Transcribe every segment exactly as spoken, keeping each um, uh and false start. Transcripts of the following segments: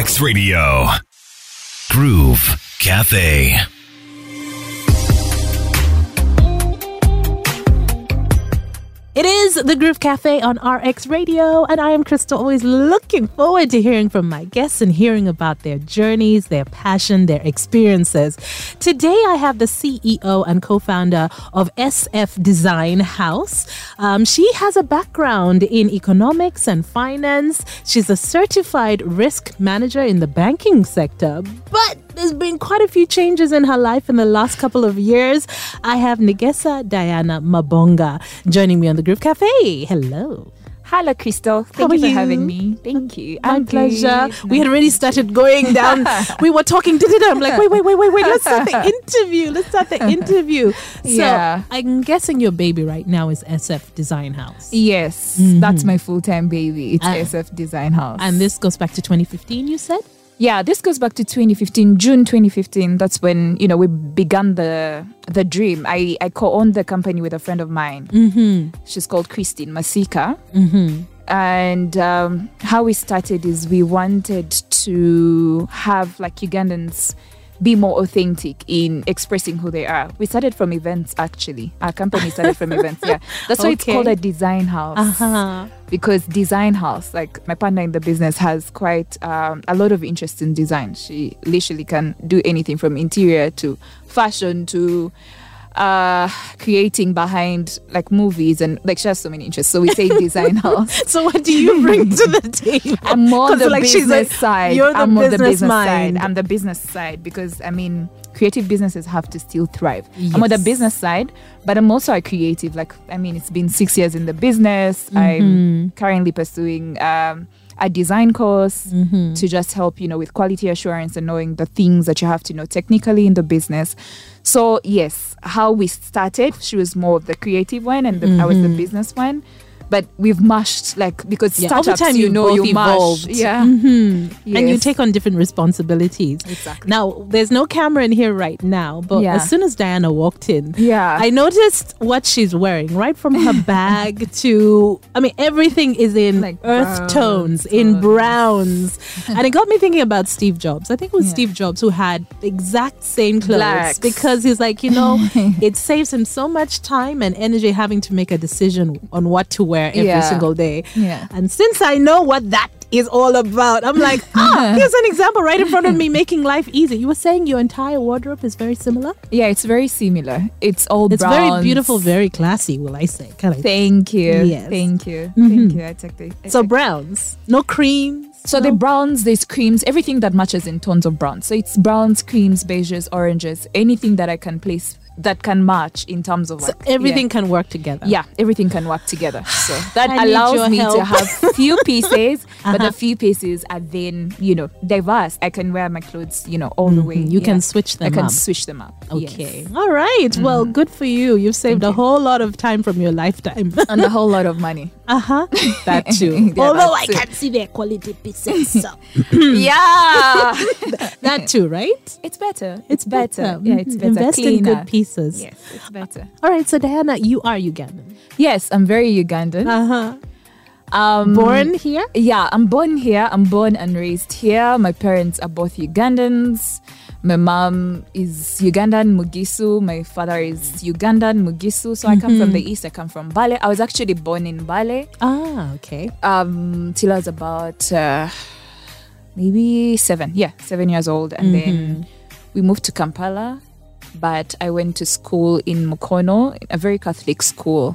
R X Radio. Groove Cafe. It is the Groove Cafe on R X Radio, and I am Crystal, always looking forward to hearing from my guests and hearing about their journeys, their passion, their experiences. Today, I have the C E O and co-founder of S F Design House. Um, she has a background in economics and finance. She's a certified risk manager in the banking sector, but there's been quite a few changes in her life in the last couple of years. I have Nagesa Diana Mabonga joining me on the Groove Cafe. Hello. Hello, Crystal. Thank you for you? having me. Thank you. My I'm pleasure. Nice. We had already started going down. We were talking. I'm like, wait, wait, wait, wait, wait. Let's start the interview. Let's start the interview. So yeah. I'm guessing your baby right now is S F Design House. Yes. Mm-hmm. That's my full-time baby. It's uh, S F Design House. And this goes back to twenty fifteen, you said? Yeah, this goes back to twenty fifteen, June twenty fifteen. That's when, you know, we began the the dream. I, I co-owned the company with a friend of mine. Mm-hmm. She's called Christine Masika. Mm-hmm. And um, how we started is we wanted to have like Ugandans be more authentic in expressing who they are. We started from events, actually. Our company started from events, yeah. That's okay. Why it's called a design house. Uh-huh. Because design house, like my partner in the business has quite um, a lot of interest in design. She literally can do anything from interior to fashion to uh, creating behind like movies, and like she has so many interests. So we say design house. So what do you bring to the table? I'm more the like business she's a, side. You're the I'm more business, the business mind. side. I'm the business side because I mean, creative businesses have to still thrive. Yes. I'm on the business side, but I'm also a creative. Like, I mean, it's been six years in the business. Mm-hmm. I'm currently pursuing um, a design course mm-hmm. to just help, you know, with quality assurance and knowing the things that you have to know technically in the business. So, yes, how we started, she was more of the creative one and the, mm-hmm. I was the business one. But we've mashed, like, because yeah, startups, time you, you know, you mash. Yeah. Mm-hmm. Yes. And you take on different responsibilities. Exactly. Now, there's no camera in here right now, but yeah. as soon as Diana walked in, yeah. I noticed what she's wearing, right from her bag to, I mean, everything is in like earth browns, tones, tones, in browns. And it got me thinking about Steve Jobs. I think it was yeah. Steve Jobs who had the exact same clothes Blacks. because he's like, you know, it saves him so much time and energy having to make a decision on what to wear every yeah. single day. Yeah. And since I know what that is all about, I'm like, ah, here's an example right in front of me, making life easy. You were saying your entire wardrobe is very similar? Yeah, it's very similar. It's all It's browns. Very beautiful, very classy, will I say. Can I Thank say? you. Yes. Thank you. Mm-hmm. Thank you. I take the, I so take browns, no creams. So no. the browns, there's creams, everything that matches in tones of browns. So it's browns, creams, beiges, oranges, anything that I can place that can match in terms of like... So everything yeah. can work together. Yeah, everything can work together. So that allows me help. to have few pieces, uh-huh. but the few pieces are then, you know, diverse. I can wear my clothes, you know, all mm-hmm. the way. You yeah. can switch them up. I can up. switch them up. Okay. Yes. All right. Mm-hmm. Well, good for you. You've saved Thank a whole you. lot of time from your lifetime. And a whole lot of money. Uh-huh. That too. yeah, Although I too. can see their quality pieces. So. yeah. That too, right? It's better. It's better. better. Yeah, it's better. Invest Cleaner. in good pieces. Yes, it's better. All right, so Diana, you are Ugandan. Yes, I'm very Ugandan. Uh-huh. Um, born here? Yeah, I'm born here. I'm born and raised here. My parents are both Ugandans. My mom is Ugandan, Mugisu. My father is Ugandan, Mugisu. So mm-hmm. I come from the east. I come from Bale. I was actually born in Bale. Ah, okay. Um, till I was about uh, maybe seven. Yeah, seven years old. And mm-hmm. then we moved to Kampala. But I went to school in Mukono, a very Catholic school.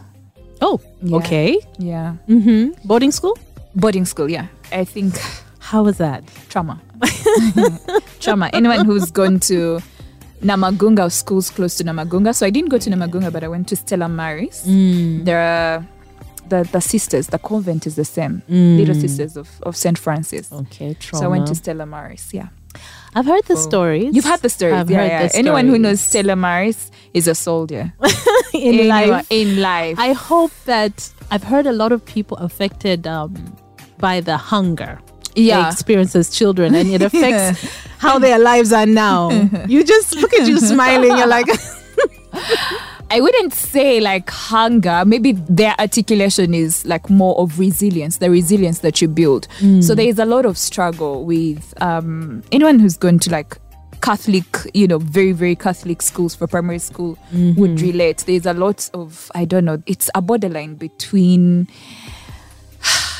Oh, yeah. okay. Yeah. Mm-hmm. Boarding school? Boarding school, yeah. I think. How was that? Trauma. Trauma. Anyone who's gone to Namagunga, schools close to Namagunga. So I didn't go to Namagunga, but I went to Stella Maris. Mm. There are the, the sisters, the convent is the same. Mm. Little Sisters of, of Saint Francis. Okay, trauma. So I went to Stella Maris, yeah. I've heard the oh. stories. You've heard the stories. I've yeah, heard yeah. the stories. Anyone who knows Stella Maris is a soldier. in, in life. In life. I hope that I've heard a lot of people affected um, by the hunger yeah. they experience as children, and it affects yeah. how their lives are now. You just look at you smiling. You're like... I wouldn't say like hunger. Maybe their articulation is like more of resilience, the resilience that you build. Mm. So there is a lot of struggle with um, anyone who's going to like Catholic, you know, very, very Catholic schools for primary school mm-hmm. would relate. There's a lot of, I don't know, it's a borderline between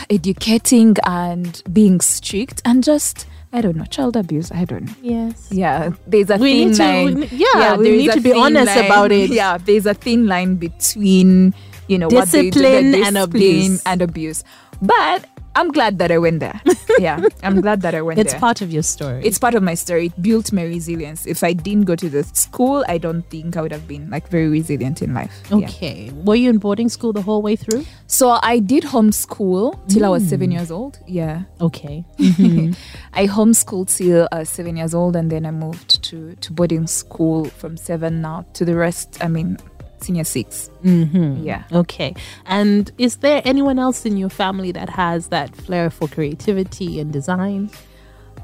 educating and being strict and just, I don't know, child abuse. I don't know. Yes. Yeah. There's a we thin need to, line. We, yeah, yeah. We need to be honest line. about it. Yeah. There's a thin line between, you know, discipline, what they do, the discipline and abuse. and abuse. But I'm glad that I went there. Yeah. I'm glad that I went it's there. It's part of your story. It's part of my story. It built my resilience. If I didn't go to the school, I don't think I would have been like very resilient in life. Okay. Yeah. Were you in boarding school the whole way through? So I did homeschool till mm. I was seven years old. Yeah. Okay. Mm-hmm. I homeschooled till I was seven years old, and then I moved to, to boarding school from seven now to the rest. I mean... senior six. Mm-hmm. Yeah. Okay. And is there anyone else in your family that has that flair for creativity and design?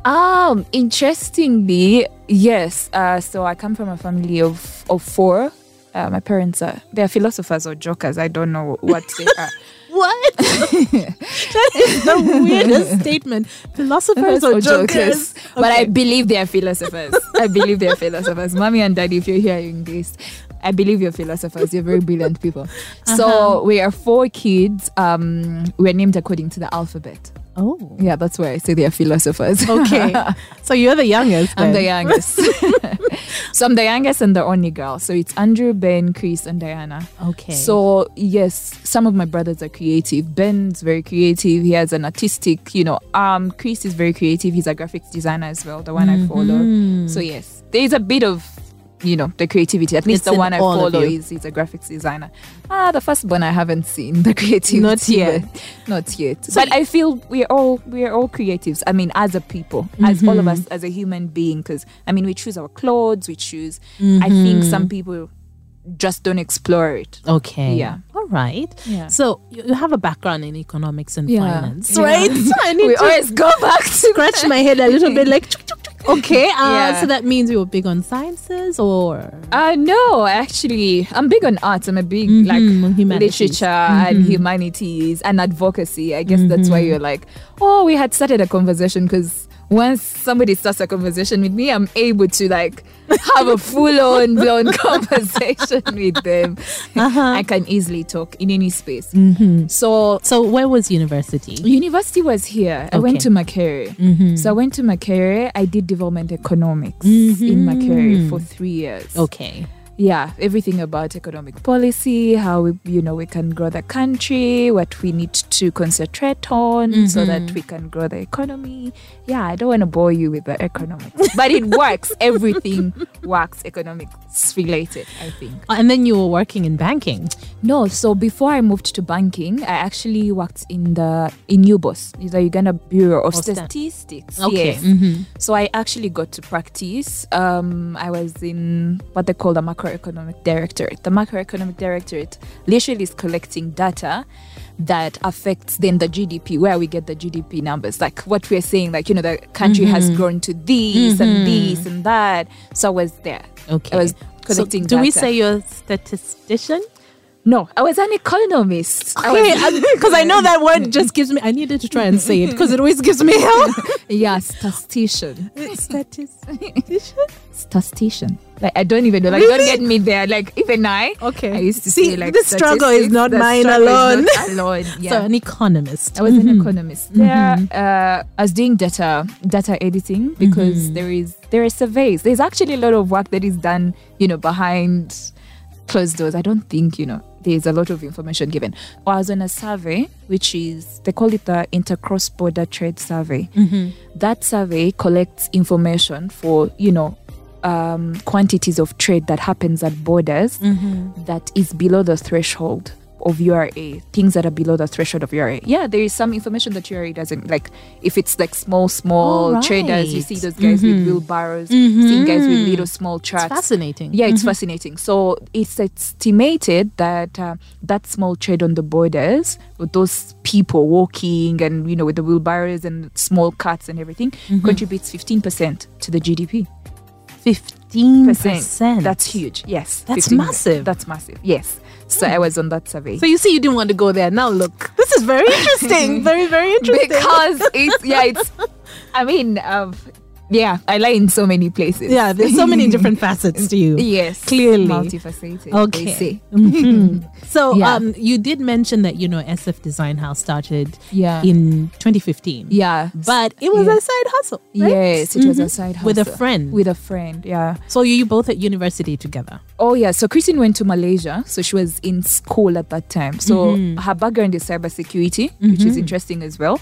Um, interestingly, yes. Uh, so I come from a family of, of four. Uh, my parents are, they are philosophers or jokers. I don't know what they are. What? That is the weirdest statement. Philosophers or, or jokers. jokers. Okay. But I believe they are philosophers. I believe they are philosophers. Mommy and daddy, if you're hearing this, I believe you're philosophers. You're very brilliant people. Uh-huh. So we are four kids. Um, we're named according to the alphabet. Oh. Yeah, that's why I say they are philosophers. Okay. So you're the youngest then. I'm the youngest. So I'm the youngest and the only girl. So it's Andrew, Ben, Chris, and Diana. Okay. So yes, some of my brothers are creative. Ben's very creative. He has an artistic, you know, um, Chris is very creative. He's a graphics designer as well, the one mm-hmm. I follow. So yes, there's a bit of, you know, the creativity. At least it's the one I follow is, is a graphics designer. Ah, the firstborn I haven't seen the creativity. Not yet. Not yet. So but I feel we're all we're all creatives. I mean, as a people, mm-hmm. as all of us, as a human being. Because, I mean, we choose our clothes, we choose. Mm-hmm. I think some people just don't explore it. Okay. Yeah. All right. Yeah. So you have a background in economics and yeah. finance, yeah. right? So I need we to always go back to scratch my head a little bit like... Okay, uh, yeah. So that means you were big on sciences or? Uh, no, actually, I'm big on arts. I'm a big mm-hmm. like humanities. literature mm-hmm. and humanities and advocacy. I guess mm-hmm. that's why you're like, oh, we had started a conversation because once somebody starts a conversation with me, I'm able to like have a full-on blown conversation with them. Uh-huh. I can easily talk in any space. Mm-hmm. So, so where was university? University was here. Okay. I went to Macquarie. Mm-hmm. So I went to Macquarie. I did development economics mm-hmm. in Macquarie for three years. Okay. Yeah, everything about economic policy, how we, you know, we can grow the country, what we need to concentrate on mm-hmm. so that we can grow the economy. Yeah, I don't want to bore you with the economics, but it works. Everything works economics related, I think. And then you were working in banking? No, so before I moved to banking, I actually worked in the in U B O S, the Uganda Bureau of Stat- Statistics. Okay. Yes. Mm-hmm. So I actually got to practice. Um, I was in what they call the Macquarie Economic Directorate. The Macroeconomic Directorate literally is collecting data that affects then the G D P, where we get the G D P numbers. Like what we're saying, like, you know, the country mm-hmm. has grown to this mm-hmm. and this and that. So I was there. Okay. I was collecting so do data. Do we say you're a statistician? No, I was an economist. Okay, because I, I know that word just gives me... I needed to try and say it because it always gives me help. Yeah, statistician. Statistician? Statistician. Like, I don't even know. Like, really? Don't get me there. Like, even I. Okay. I used to see, say, like, the struggle is not mine alone. Not alone. Yeah. So, an economist. I was mm-hmm. an economist. Mm-hmm. Yeah. Uh, I was doing data, data editing because mm-hmm. there is there are surveys. There's actually a lot of work that is done, you know, behind closed doors. I don't think, you know, there's a lot of information given. I was on a survey, which is, they call it the Inter-Cross-Border Trade Survey. Mm-hmm. That survey collects information for, you know, um, quantities of trade that happens at borders mm-hmm. that is below the threshold of U R A, things that are below the threshold of U R A. Yeah, there is some information that U R A doesn't, like if it's like small, small right. traders, you see those guys mm-hmm. with wheelbarrows, mm-hmm. see guys with little small trucks. It's fascinating. Yeah, it's mm-hmm. fascinating. So it's estimated that uh, that small trade on the borders, with those people walking and, you know, with the wheelbarrows and small carts and everything, mm-hmm. contributes fifteen percent to the G D P. fifteen percent fifteen percent. That's huge. Yes. That's fifteen percent. Massive. That's massive. Yes. So mm. I was on that survey. So you see, you didn't want to go there. Now look, this is very interesting. very, very interesting. Because it's, yeah, it's, I mean, um, yeah, I lie in so many places. Yeah, there's so many different facets to you. Yes. Clearly. Multifaceted. Okay. Mm-hmm. So yeah. um, you did mention that, you know, S F Design House started yeah. in twenty fifteen. Yeah. But it was yeah. a side hustle, right? Yes, it mm-hmm. was a side hustle. With a friend. With a friend, yeah. So you both at university together? Oh, yeah. So Christine went to Malaysia. So she was in school at that time. So mm-hmm. her background is cybersecurity, mm-hmm. which is interesting as well.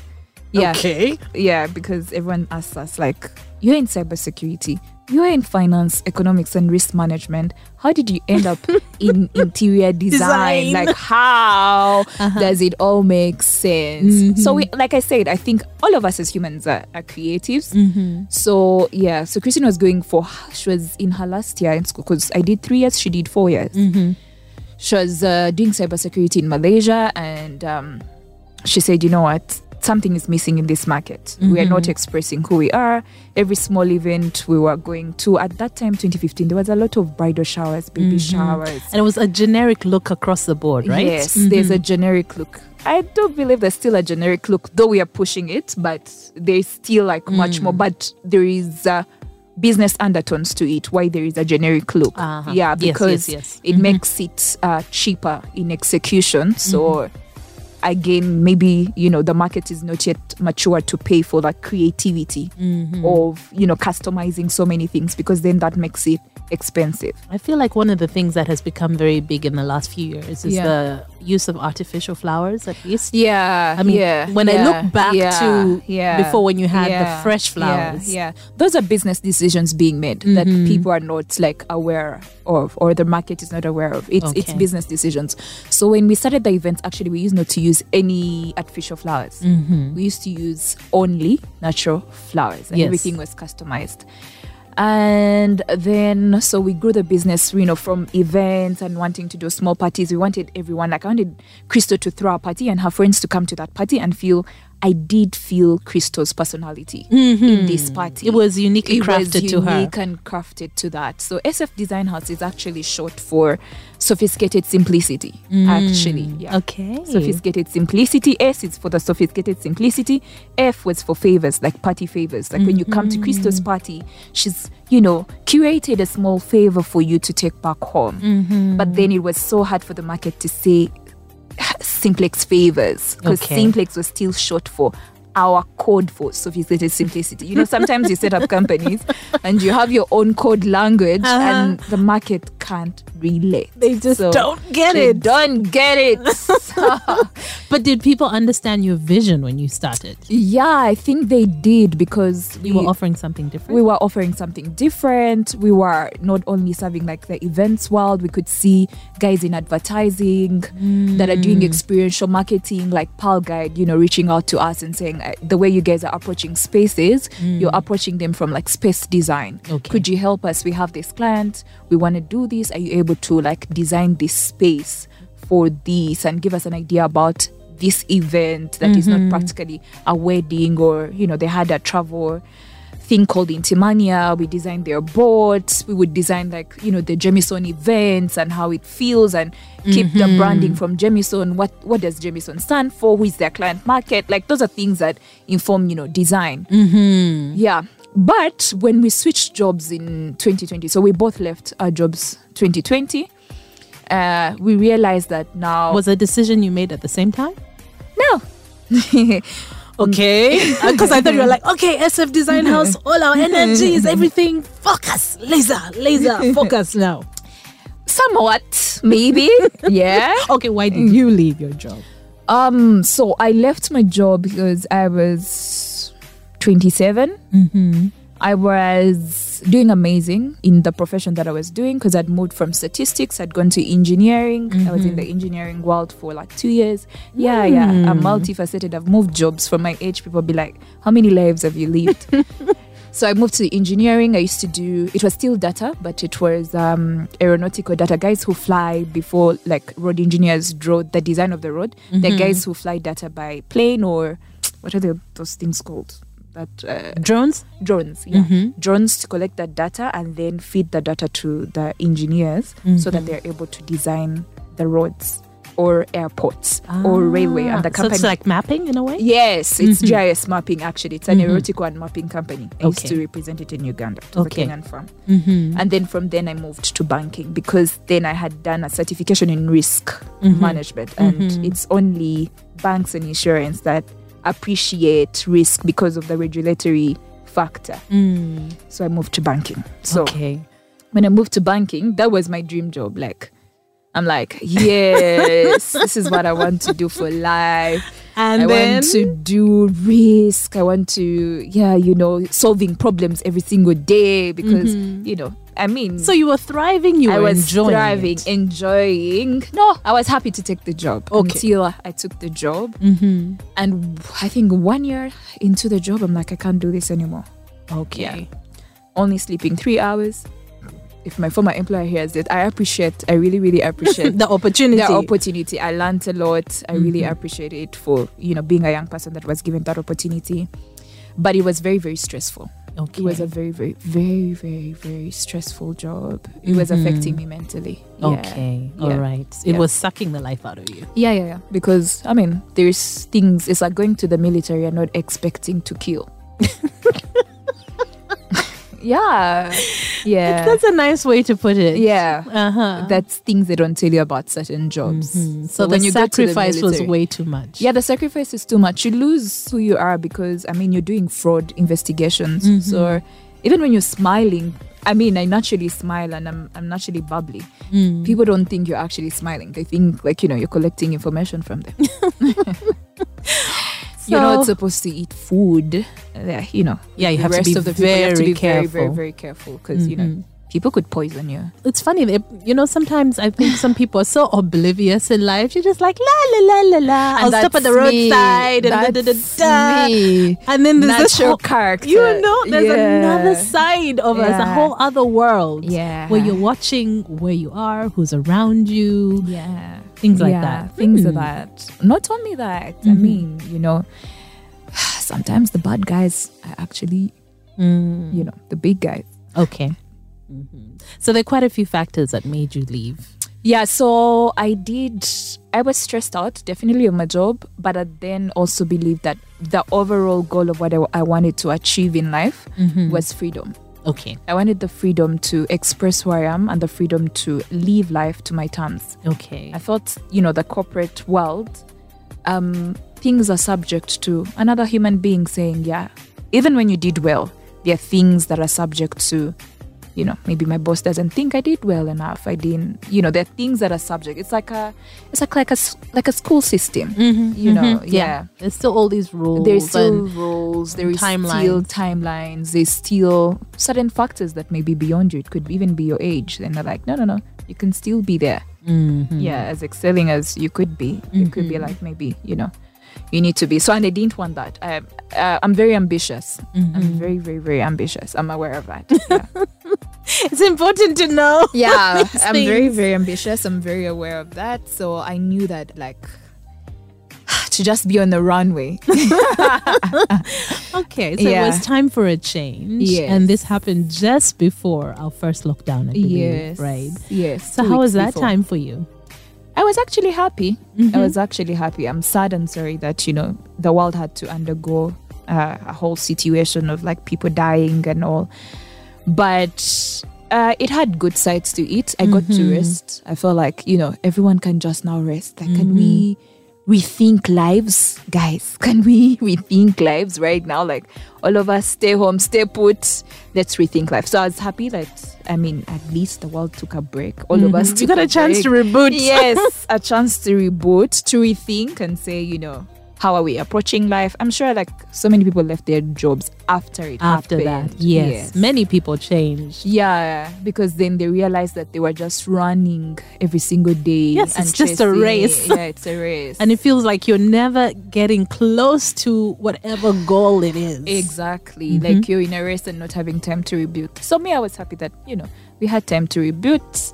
Yeah. Okay. Yeah, because everyone asks us, like, you're in cybersecurity, you're in finance, economics, and risk management. How did you end up in interior design? design? Like, how uh-huh. does it all make sense? Mm-hmm. So, we, like I said, I think all of us as humans are, are creatives. Mm-hmm. So, yeah. So, Christine was going for, she was in her last year in school because I did three years, she did four years. Mm-hmm. She was uh, doing cybersecurity in Malaysia, and um, she said, you know what? Something is missing in this market. Mm-hmm. We are not expressing who we are. Every small event we were going to, at that time, twenty fifteen, there was a lot of bridal showers, baby mm-hmm. showers. And it was a generic look across the board, right? Yes, mm-hmm. there's a generic look. I don't believe there's still a generic look, though we are pushing it, but there's still like mm. much more. But there is uh, business undertones to it, why there is a generic look. Uh-huh. Yeah, because yes, yes, yes. it mm-hmm. makes it uh, cheaper in execution. So... Mm-hmm. Again, maybe, you know, the market is not yet mature to pay for that creativity mm-hmm. of, you know, customizing so many things, because then that makes it expensive. I feel like one of the things that has become very big in the last few years is yeah. the use of artificial flowers, at least. Yeah. I mean, yeah, when yeah, I look back yeah, to yeah, before when you had yeah, the fresh flowers. Yeah, yeah. Those are business decisions being made mm-hmm. that people are not like aware of, or the market is not aware of. It's okay. it's business decisions. So when we started the events, actually, we used not to use any artificial flowers. Mm-hmm. We used to use only natural flowers, and yes. everything was customized. And then, so we grew the business, you know, from events and wanting to do small parties. We wanted everyone, like I wanted Christo to throw a party and her friends to come to that party and feel, I did feel Christo's personality mm-hmm. in this party. It was uniquely it crafted was to her. unique and crafted to that. So S F Design House is actually short for sophisticated simplicity, mm. actually. Yeah. Okay. Sophisticated simplicity. S is for the sophisticated simplicity. F was for favors, like party favors. Like mm-hmm. when you come to Christo's party, she's, you know, curated a small favor for you to take back home. Mm-hmm. But then it was so hard for the market to say Simplex favors, because okay. Simplex was still short for our code for sophisticated simplicity. You know, sometimes you set up companies and you have your own code language uh-huh. and the market can't relate. They just so don't get they it. Don't get it. So. But did people understand your vision when you started? Yeah, I think they did, because we, we were offering something different. We were offering something different. We were not only serving like the events world. We could see guys in advertising mm. that are doing experiential marketing, like PalGuide, you know, reaching out to us and saying, the way you guys are approaching spaces, mm. you're approaching them from like space design. Okay. Could you help us? We have this client. We want to do this. Are you able to like design this space for this and give us an idea about this event that mm-hmm. is not practically a wedding, or, you know, they had a travel thing called Intimania. We designed their boards. We would design like, you know, the Jameson events and how it feels, and keep mm-hmm. the branding from Jameson. What what does Jameson stand for? Who is their client market? Like, those are things that inform, you know, design. Mm-hmm. Yeah. But when we switched jobs in twenty twenty, so we both left our jobs twenty twenty, uh, we realized that now... Was a decision you made at the same time? No. Okay, because I thought you were like, okay, S F Design House, all our energy is everything. Focus, laser, laser, focus now. Somewhat, maybe, yeah. Okay, why did you leave your job? Um, so I left my job because I was twenty-seven. Mm-hmm. I was doing amazing in the profession that I was doing, because I'd moved from statistics, I'd gone to engineering. Mm-hmm. I was in the engineering world for like two years. Yeah, mm. yeah. I'm multifaceted. I've moved jobs. From my age, people be like, how many lives have you lived? So I moved to engineering. I used to do, it was still data, but it was um, aeronautical data. Guys who fly before, like road engineers draw the design of the road. Mm-hmm. They're guys who fly data by plane, or what are they, those things called? that uh, drones drones yeah mm-hmm. drones to collect that data and then feed the data to the engineers mm-hmm. so that they're able to design the roads or airports ah. or railway. And the company, so it's like mapping in a way? Yes, it's mm-hmm. G I S mapping actually. It's an mm-hmm. erotic one mapping company. I okay. used to represent it in Uganda, to okay. Buckingham Farm. Mm-hmm. And then from then I moved to banking because then I had done a certification in risk mm-hmm. management. And mm-hmm. it's only banks and insurance that appreciate risk because of the regulatory factor. Mm. So I moved to banking. So okay. when I moved to banking, that was my dream job. Like, I'm like, yes, this is what I want to do for life. And I then, want to do risk. I want to, yeah, you know, solving problems every single day because, mm-hmm. you know, I mean. So you were thriving, you I were enjoying I was thriving, it. enjoying. No, I was happy to take the job okay. until I took the job. Mm-hmm. And I think one year into the job, I'm like, I can't do this anymore. Okay. Yeah. Only sleeping three hours. If my former employer hears it, I appreciate, I really, really appreciate the opportunity. The opportunity. I learned a lot. I mm-hmm. really appreciate it for, you know, being a young person that was given that opportunity. But it was very, very stressful. Okay. It was a very, very, very, very, very stressful job. It was mm-hmm. affecting me mentally. Yeah. Okay. Yeah. All right. It yeah. was sucking the life out of you. Yeah, yeah, yeah. Because, I mean, there's things, it's like going to the military and not expecting to kill. Yeah, yeah. That's a nice way to put it. Yeah, uh-huh. That's things they don't tell you about certain jobs. Mm-hmm. So, so the when you sacrifice go to the military, was way too much. Yeah, the sacrifice is too much. You lose who you are because, I mean, you're doing fraud investigations. Mm-hmm. So even when you're smiling, I mean, I naturally smile and I'm I'm naturally bubbly. Mm. People don't think you're actually smiling. They think like, you know, you're collecting information from them. So, you're not supposed to eat food. Yeah, you know. Yeah, you have, rest to of the people, you have to be very, careful. very, very, very careful because mm-hmm. you know people could poison you. It's funny, they, you know. Sometimes I think some people are so oblivious in life. You're just like la la la la la. I'll stop at the roadside me. and da, da, da, da. Me. And then there's this whole character. You know, there's yeah. another side of yeah. us, a whole other world. Yeah, where you're watching where you are, who's around you. Yeah. Things like yeah, that. Things mm. like that. Not only that, mm-hmm. I mean, you know, sometimes the bad guys are actually, mm. you know, the big guys. Okay. Mm-hmm. So there are quite a few factors that made you leave. Yeah, so I did, I was stressed out definitely on my job, but I then also believed that the overall goal of what I, I wanted to achieve in life mm-hmm. was freedom. Okay. I wanted the freedom to express who I am and the freedom to live life to my terms. Okay. I thought, you know, the corporate world, um, things are subject to another human being saying, yeah, even when you did well, there are things that are subject to, you know, maybe my boss doesn't think I did well enough. I didn't, you know, there are things that are subject. It's like a, it's like like a like a school system, mm-hmm, you mm-hmm, know. Yeah. yeah, there's still all these rules. There's still and rules. There is timelines. still timelines. There's still certain factors that may be beyond you. It could even be your age. Then they're like, no, no, no, you can still be there. Mm-hmm. Yeah, as excelling as you could be, mm-hmm. you could be like maybe, you know, you need to be. So, and I didn't want that. I, uh, I'm very ambitious. Mm-hmm. I'm very, very, very ambitious. I'm aware of that. Yeah. It's important to know. Yeah, I'm things. very, very ambitious. I'm very aware of that. So I knew that, like, to just be on the runway. Okay, so yeah. it was time for a change. Yes. And this happened just before our first lockdown, I believe, yes. right? Yes. So how was that before. time for you? I was actually happy. Mm-hmm. I was actually happy. I'm sad and sorry that, you know, the world had to undergo uh, a whole situation of, like, people dying and all. But uh, it had good sides to it. I mm-hmm. got to rest. I felt like, you know, everyone can just now rest. Like, mm-hmm. can we rethink lives? Guys, can we rethink lives right now? Like, all of us, stay home, stay put. Let's rethink life. So I was happy that, I mean, at least the world took a break. All mm-hmm. of us took a break. You got a, a chance break. to reboot. Yes, a chance to reboot, to rethink and say, you know, how are we approaching life? I'm sure, like, so many people left their jobs after it after happened. that. Yes. yes. Many people changed. Yeah. Because then they realized that they were just running every single day. Yes, and it's chasing. just a race. Yeah, it's a race. And it feels like you're never getting close to whatever goal it is. Exactly. Mm-hmm. Like, you're in a race and not having time to rebuild. So me, I was happy that, you know, we had time to rebuild.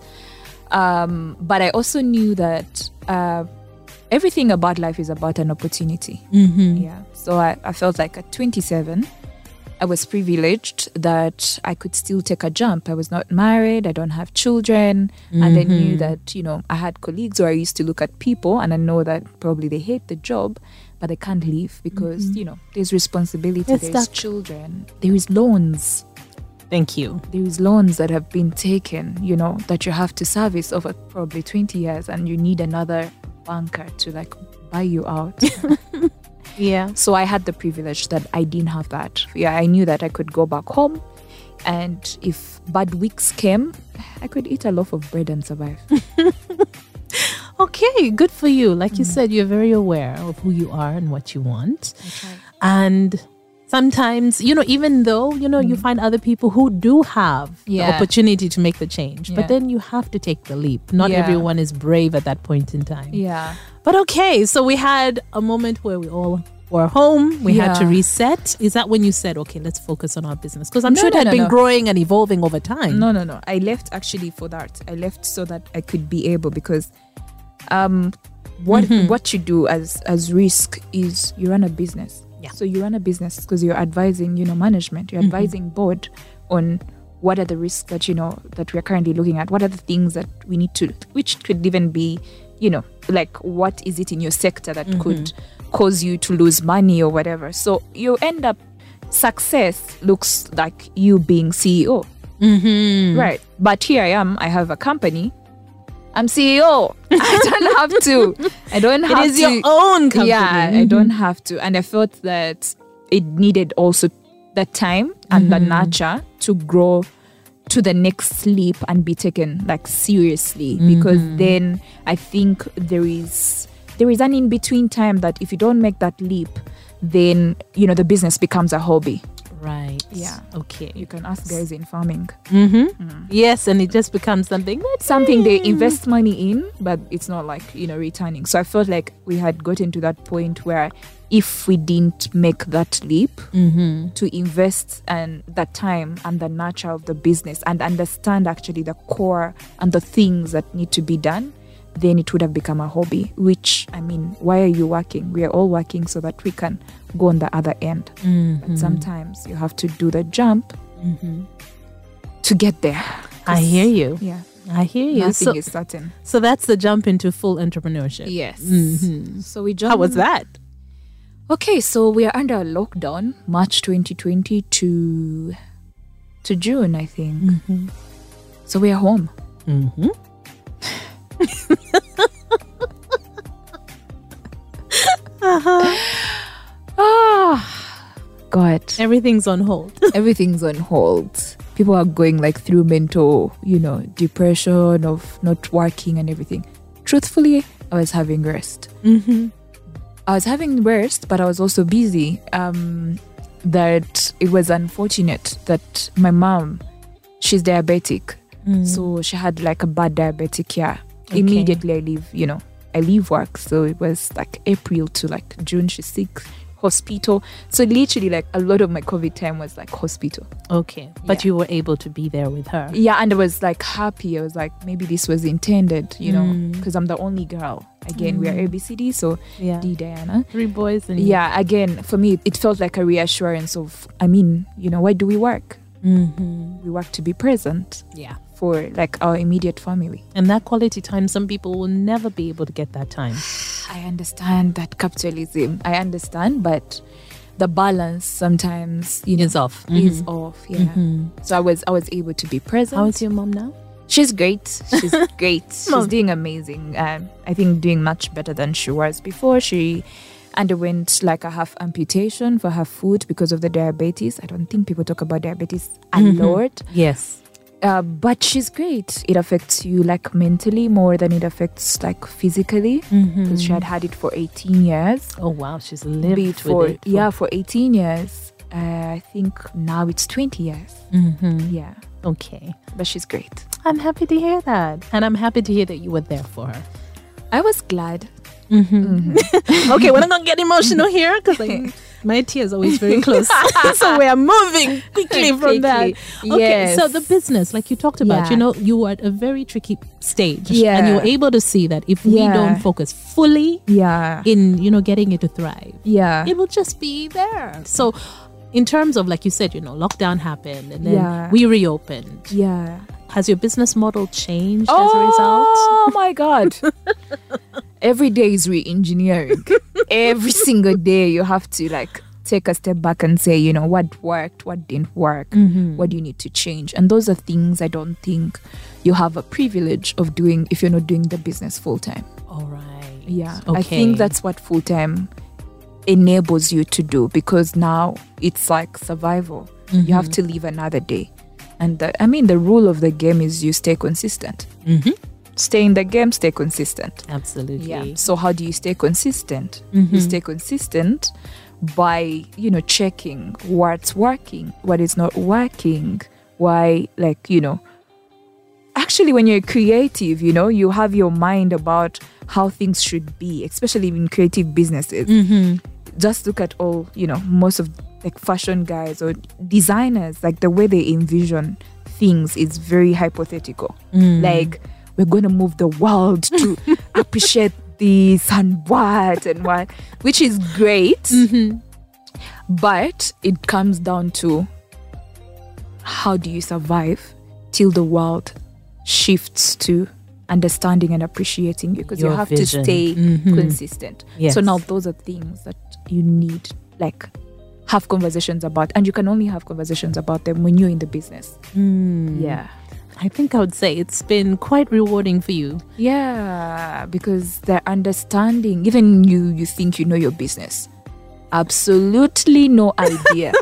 Um, but I also knew that... Uh, Everything about life is about an opportunity. Mm-hmm. Yeah. So I, I felt like at twenty-seven, I was privileged that I could still take a jump. I was not married. I don't have children. Mm-hmm. And I knew that, you know, I had colleagues who I used to look at people and I know that probably they hate the job, but they can't leave because, mm-hmm. you know, there's responsibility. They're there's stuck. Children. There is loans. Thank you. There is loans that have been taken, you know, that you have to service over probably twenty years and you need another banker to like buy you out. Yeah. So I had the privilege that I didn't have that. Yeah, I knew that I could go back home and if bad weeks came, I could eat a loaf of bread and survive. Okay, good for you. Like mm. you said, you're very aware of who you are and what you want. Okay. And sometimes, you know, even though, you know, mm. you find other people who do have yeah. the opportunity to make the change, yeah. but then you have to take the leap. Not yeah. everyone is brave at that point in time. Yeah. But okay, so we had a moment where we all were home. We yeah. had to reset. Is that when you said, okay, let's focus on our business? Because I'm no, sure it no, had no, been no. growing and evolving over time. No, no, no. I left actually for that. I left so that I could be able because... um, what mm-hmm. what you do as, as risk is you run a business. Yeah. So you run a business because you're advising, you know, management. You're advising mm-hmm. board on what are the risks that, you know, that we're currently looking at. What are the things that we need to, which could even be, you know, like what is it in your sector that mm-hmm. could cause you to lose money or whatever. So you end up, success looks like you being C E O. Mm-hmm. Right. But here I am, I have a company. I'm C E O. I don't have to. I don't have to. It is your own company. Yeah, mm-hmm. I don't have to. And I felt that it needed also the time and mm-hmm. the nurture to grow to the next leap and be taken like seriously. Mm-hmm. Because then I think there is there is an in-between time that if you don't make that leap, then, you know, the business becomes a hobby. Right. Yeah. Okay. You can ask guys in farming. Mm-hmm. Mm. Yes, and it just becomes something. That's something they invest money in, but it's not like, you know, returning. So I felt like we had gotten to that point where if we didn't make that leap mm-hmm. to invest and the time and the nature of the business and understand actually the core and the things that need to be done, then it would have become a hobby, which, I mean, why are you working? We are all working so that we can go on the other end. Mm-hmm. But sometimes you have to do the jump mm-hmm. to get there. I hear you. Yeah. I hear you. Nothing so, is certain. So that's the jump into full entrepreneurship. Yes. Mm-hmm. So we jumped. How was that? Okay, so we are under a lockdown, March twenty twenty to, to June, I think. Mm-hmm. So we are home. Mm-hmm. uh-huh. Oh, God. Everything's on hold. Everything's on hold. People are going like through mental, you know, depression of not working and everything. Truthfully, I was having rest. Mm-hmm. I was having rest, but I was also busy. Um, that it was unfortunate that my mom, she's diabetic. Mm. So she had like a bad diabetic year. Okay. Immediately I leave, you know, I leave work. So it was like April to like June, she's sick, hospital. So literally like a lot of my COVID time was like hospital. Okay. But yeah. you were able to be there with her. Yeah. And I was like happy. I was like, maybe this was intended, you mm. know, because I'm the only girl. Again, mm. we are A B C D, so yeah. D Diana. Three boys. And yeah. Again, for me, it felt like a reassurance of, I mean, you know, why do we work? Mm-hmm. We work to be present. Yeah. For like our immediate family. And that quality time, some people will never be able to get that time. I understand that capitalism. I understand, but the balance sometimes, you know, is off. Mm-hmm. Is off, yeah. Mm-hmm. So I was I was able to be present. How is your mom now? She's great. She's great. She's doing amazing. Um, I think doing much better than she was before. She underwent like a half amputation for her foot because of the diabetes. I don't think people talk about diabetes a mm-hmm. lot. Yes. Uh, but she's great. It affects you like mentally more than it affects like physically. Mm-hmm. Because she had had it for eighteen years. Oh wow, she's lived Before, with it. For... Yeah, for eighteen years. Uh, I think now it's twenty years. Mm-hmm. Yeah. Okay. But she's great. I'm happy to hear that. And I'm happy to hear that you were there for her. I was glad. Mm-hmm. Mm-hmm. Okay, we're not going to get emotional here because like, my tea is always very close. So we are moving quickly from quickly. that. Okay, yes. So the business, like you talked about, yeah. you know, you were at a very tricky stage. Yeah. And you were able to see that if yeah. we don't focus fully yeah. in, you know, getting it to thrive, yeah. it will just be there. So in terms of, like you said, you know, lockdown happened and then yeah. we reopened. Yeah. Has your business model changed oh, as a result? Oh my God. Every day is re-engineering. Every single day you have to like take a step back and say, you know, what worked, what didn't work, mm-hmm. what do you need to change? And those are things I don't think you have a privilege of doing if you're not doing the business full-time. All right. Yeah. Okay. I think that's what full-time enables you to do, because now it's like survival. Mm-hmm. You have to live another day. And the, I mean, the rule of the game is you stay consistent. Mm-hmm. Stay in the game, stay consistent. Absolutely. Yeah. So how do you stay consistent? Mm-hmm. You stay consistent by, you know, checking what's working, what is not working, why, like, you know, actually when you're creative, you know, you have your mind about how things should be, especially in creative businesses. Mm-hmm. Just look at all, you know, most of like fashion guys or designers, like the way they envision things is very hypothetical. Mm. Like, we're going to move the world to appreciate this and what and what, which is great. Mm-hmm. But it comes down to how do you survive till the world shifts to understanding and appreciating you, because you have vision. to stay mm-hmm. consistent. Yes. So now those are things that you need, like, have conversations about, and you can only have conversations about them when you're in the business. Mm. Yeah. I think I would say it's been quite rewarding for you. Yeah, because the understanding, even you, you think you know your business. Absolutely no idea.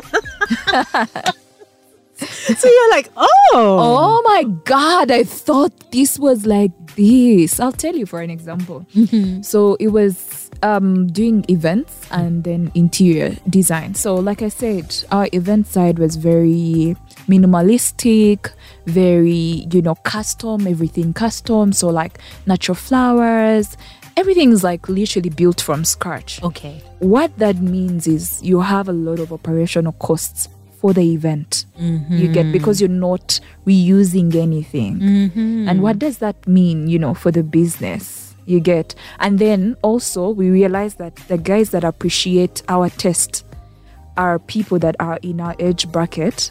So you're like, oh. Oh my God, I thought this was like this. I'll tell you for an example. Mm-hmm. So it was um, doing events and then interior design. So like I said, our event side was very minimalistic, very, you know, custom, everything custom. So like natural flowers, everything's like literally built from scratch. Okay. What that means is you have a lot of operational costs for the event. Mm-hmm. You get, because you're not reusing anything. Mm-hmm. And what does that mean, you know, for the business? You get. And then also we realize that the guys that appreciate our taste are people that are in our age bracket,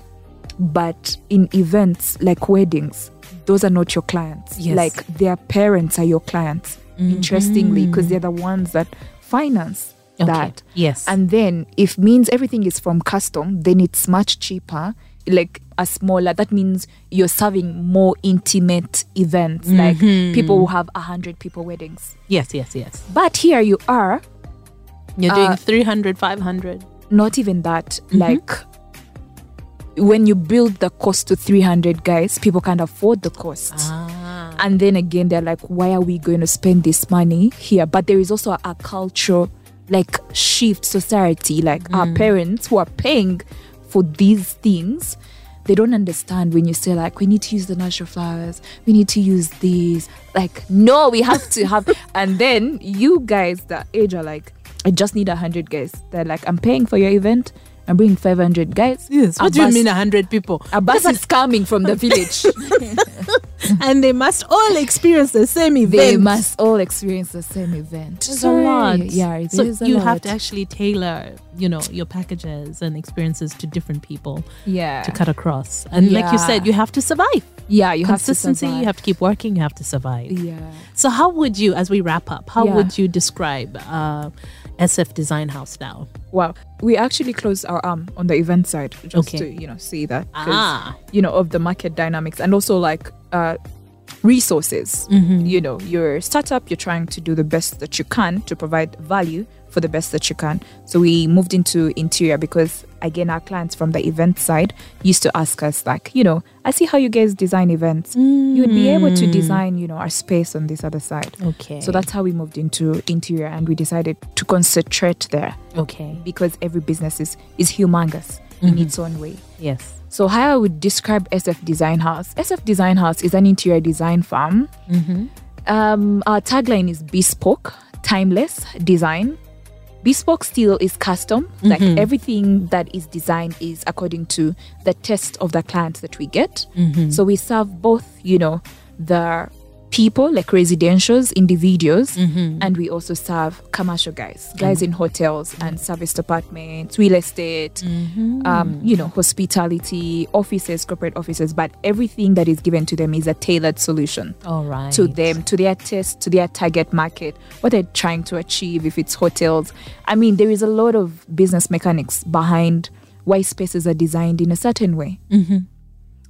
but in events like weddings, those are not your clients. Yes. Like their parents are your clients, mm-hmm. interestingly, because they're the ones that finance. Okay. That. Yes. And then if means everything is from custom, then it's much cheaper, like a smaller, that means you're serving more intimate events, mm-hmm. like people who have one hundred people weddings. Yes, yes, yes. But here you are. You're uh, doing three hundred, five hundred. Not even that. Mm-hmm. Like when you build the cost to three hundred guys, people can't afford the cost. Ah. And then again, they're like, why are we going to spend this money here? But there is also a culture, like shift society, like mm. our parents who are paying for these things, they don't understand when you say like, we need to use the natural flowers, we need to use these, like, no, we have to have. And then you guys that age are like, I just need one hundred guys. They're like, I'm paying for your event, I'm bringing five hundred guys. Yes. What do you mean one hundred people? A bus is coming from the village. And they must all experience the same event. They must all experience the same event. It's a lot. Yeah, it so is a lot. So you have to actually tailor, you know, your packages and experiences to different people. Yeah. To cut across. And yeah. like you said, you have to survive. Yeah, you Consistency, have to survive. You have to keep working, you have to survive. Yeah. So how would you, as we wrap up, how yeah. would you describe uh, S F Design House now? Wow. We actually closed our arm on the event side just okay. to, you know, see that. Ah. You know, of the market dynamics and also like uh, resources. Mm-hmm. You know, your startup, you're trying to do the best that you can to provide value for the best that you can. So we moved into interior because, again, our clients from the event side used to ask us like, you know, I see how you guys design events. Mm. You would be able to design, you know, our space on this other side. Okay. So that's how we moved into interior, and we decided to concentrate there. Okay. Because every business is, is humongous mm-hmm. in its own way. Yes. So how I would describe S F Design House. S F Design House is an interior design firm. Mm-hmm. Um, our tagline is bespoke, timeless design. Bespoke still is custom, mm-hmm. like everything that is designed is according to the taste of the client that we get. Mm-hmm. So we serve both, you know, the people, like residentials, individuals, mm-hmm. and we also serve commercial guys, guys mm-hmm. in hotels and serviced apartments, real estate, mm-hmm. um, you know, hospitality, offices, corporate offices. But everything that is given to them is a tailored solution All right. to them, to their test, to their target market, what they're trying to achieve, if it's hotels. I mean, there is a lot of business mechanics behind why spaces are designed in a certain way. Mm-hmm.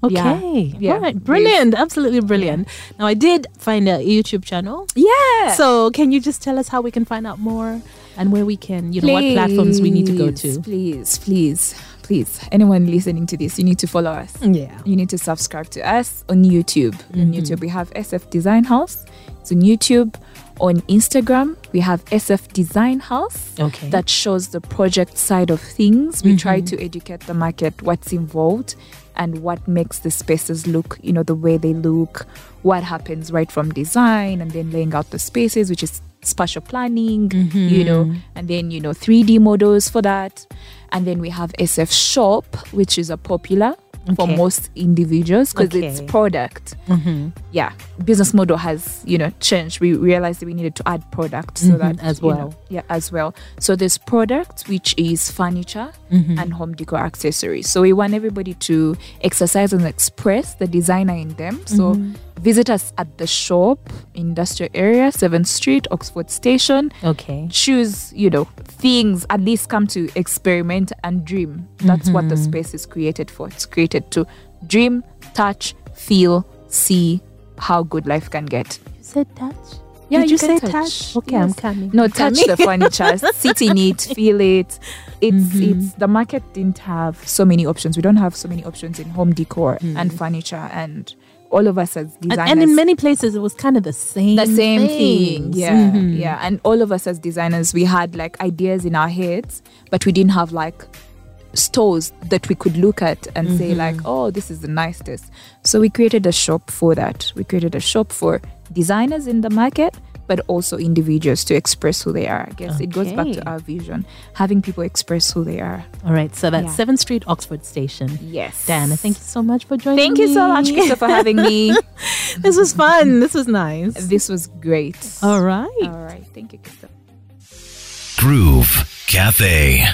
Okay. Yeah. Yeah. All right. Brilliant. Yes. Absolutely brilliant. Yeah. Now, I did find a YouTube channel. Yeah. So, can you just tell us how we can find out more and where we can, you know, please, what platforms we need to go to? Please, please, please. Anyone listening to this, you need to follow us. Yeah. You need to subscribe to us on YouTube. Mm-hmm. On YouTube, we have S F Design House. It's on YouTube. On Instagram, we have S F Design House. Okay. That shows the project side of things. We mm-hmm. try to educate the market, what's involved, and what makes the spaces look, you know, the way they look, what happens right from design and then laying out the spaces, which is spatial planning, mm-hmm. you know, and then, you know, three D models for that. And then we have S F Shop, which is a popular okay. for most individuals because okay. it's product. Mm-hmm. Yeah. Business model has, you know, changed. We realized that we needed to add product so mm-hmm. that as well. You know, yeah, as well. So there's product, which is furniture mm-hmm. and home decor accessories. So we want everybody to exercise and express the designer in them. So mm-hmm. visit us at the shop, industrial area, seventh Street, Oxford Station. Okay. Choose, you know, things. At least come to experiment and dream. That's mm-hmm. what the space is created for. It's created to dream, touch, feel, see how good life can get. You said touch? Yeah, Did you, you say touch? touch? Okay, yes. I'm coming. No, I'm touch coming. The furniture. Sit in it, feel it. It's mm-hmm. it's the market didn't have so many options. We don't have so many options in home decor mm-hmm. and furniture and all of us as designers. And, and in many places, it was kind of the same The same thing. thing. Yeah, mm-hmm. yeah. And all of us as designers, we had like ideas in our heads, but we didn't have like stores that we could look at and mm-hmm. say like, oh, this is the nicest. So we created a shop for that. We created a shop for designers in the market, but also individuals to express who they are. I guess okay. it goes back to our vision, having people express who they are. All right, so that's yeah. seventh Street, Oxford Station. Yes. Diana, thank you so much for joining thank me. Thank you so much, Krista, for having me. This was fun. This was nice. This was great. All right. All right. Thank you, Krista. Groove Cafe.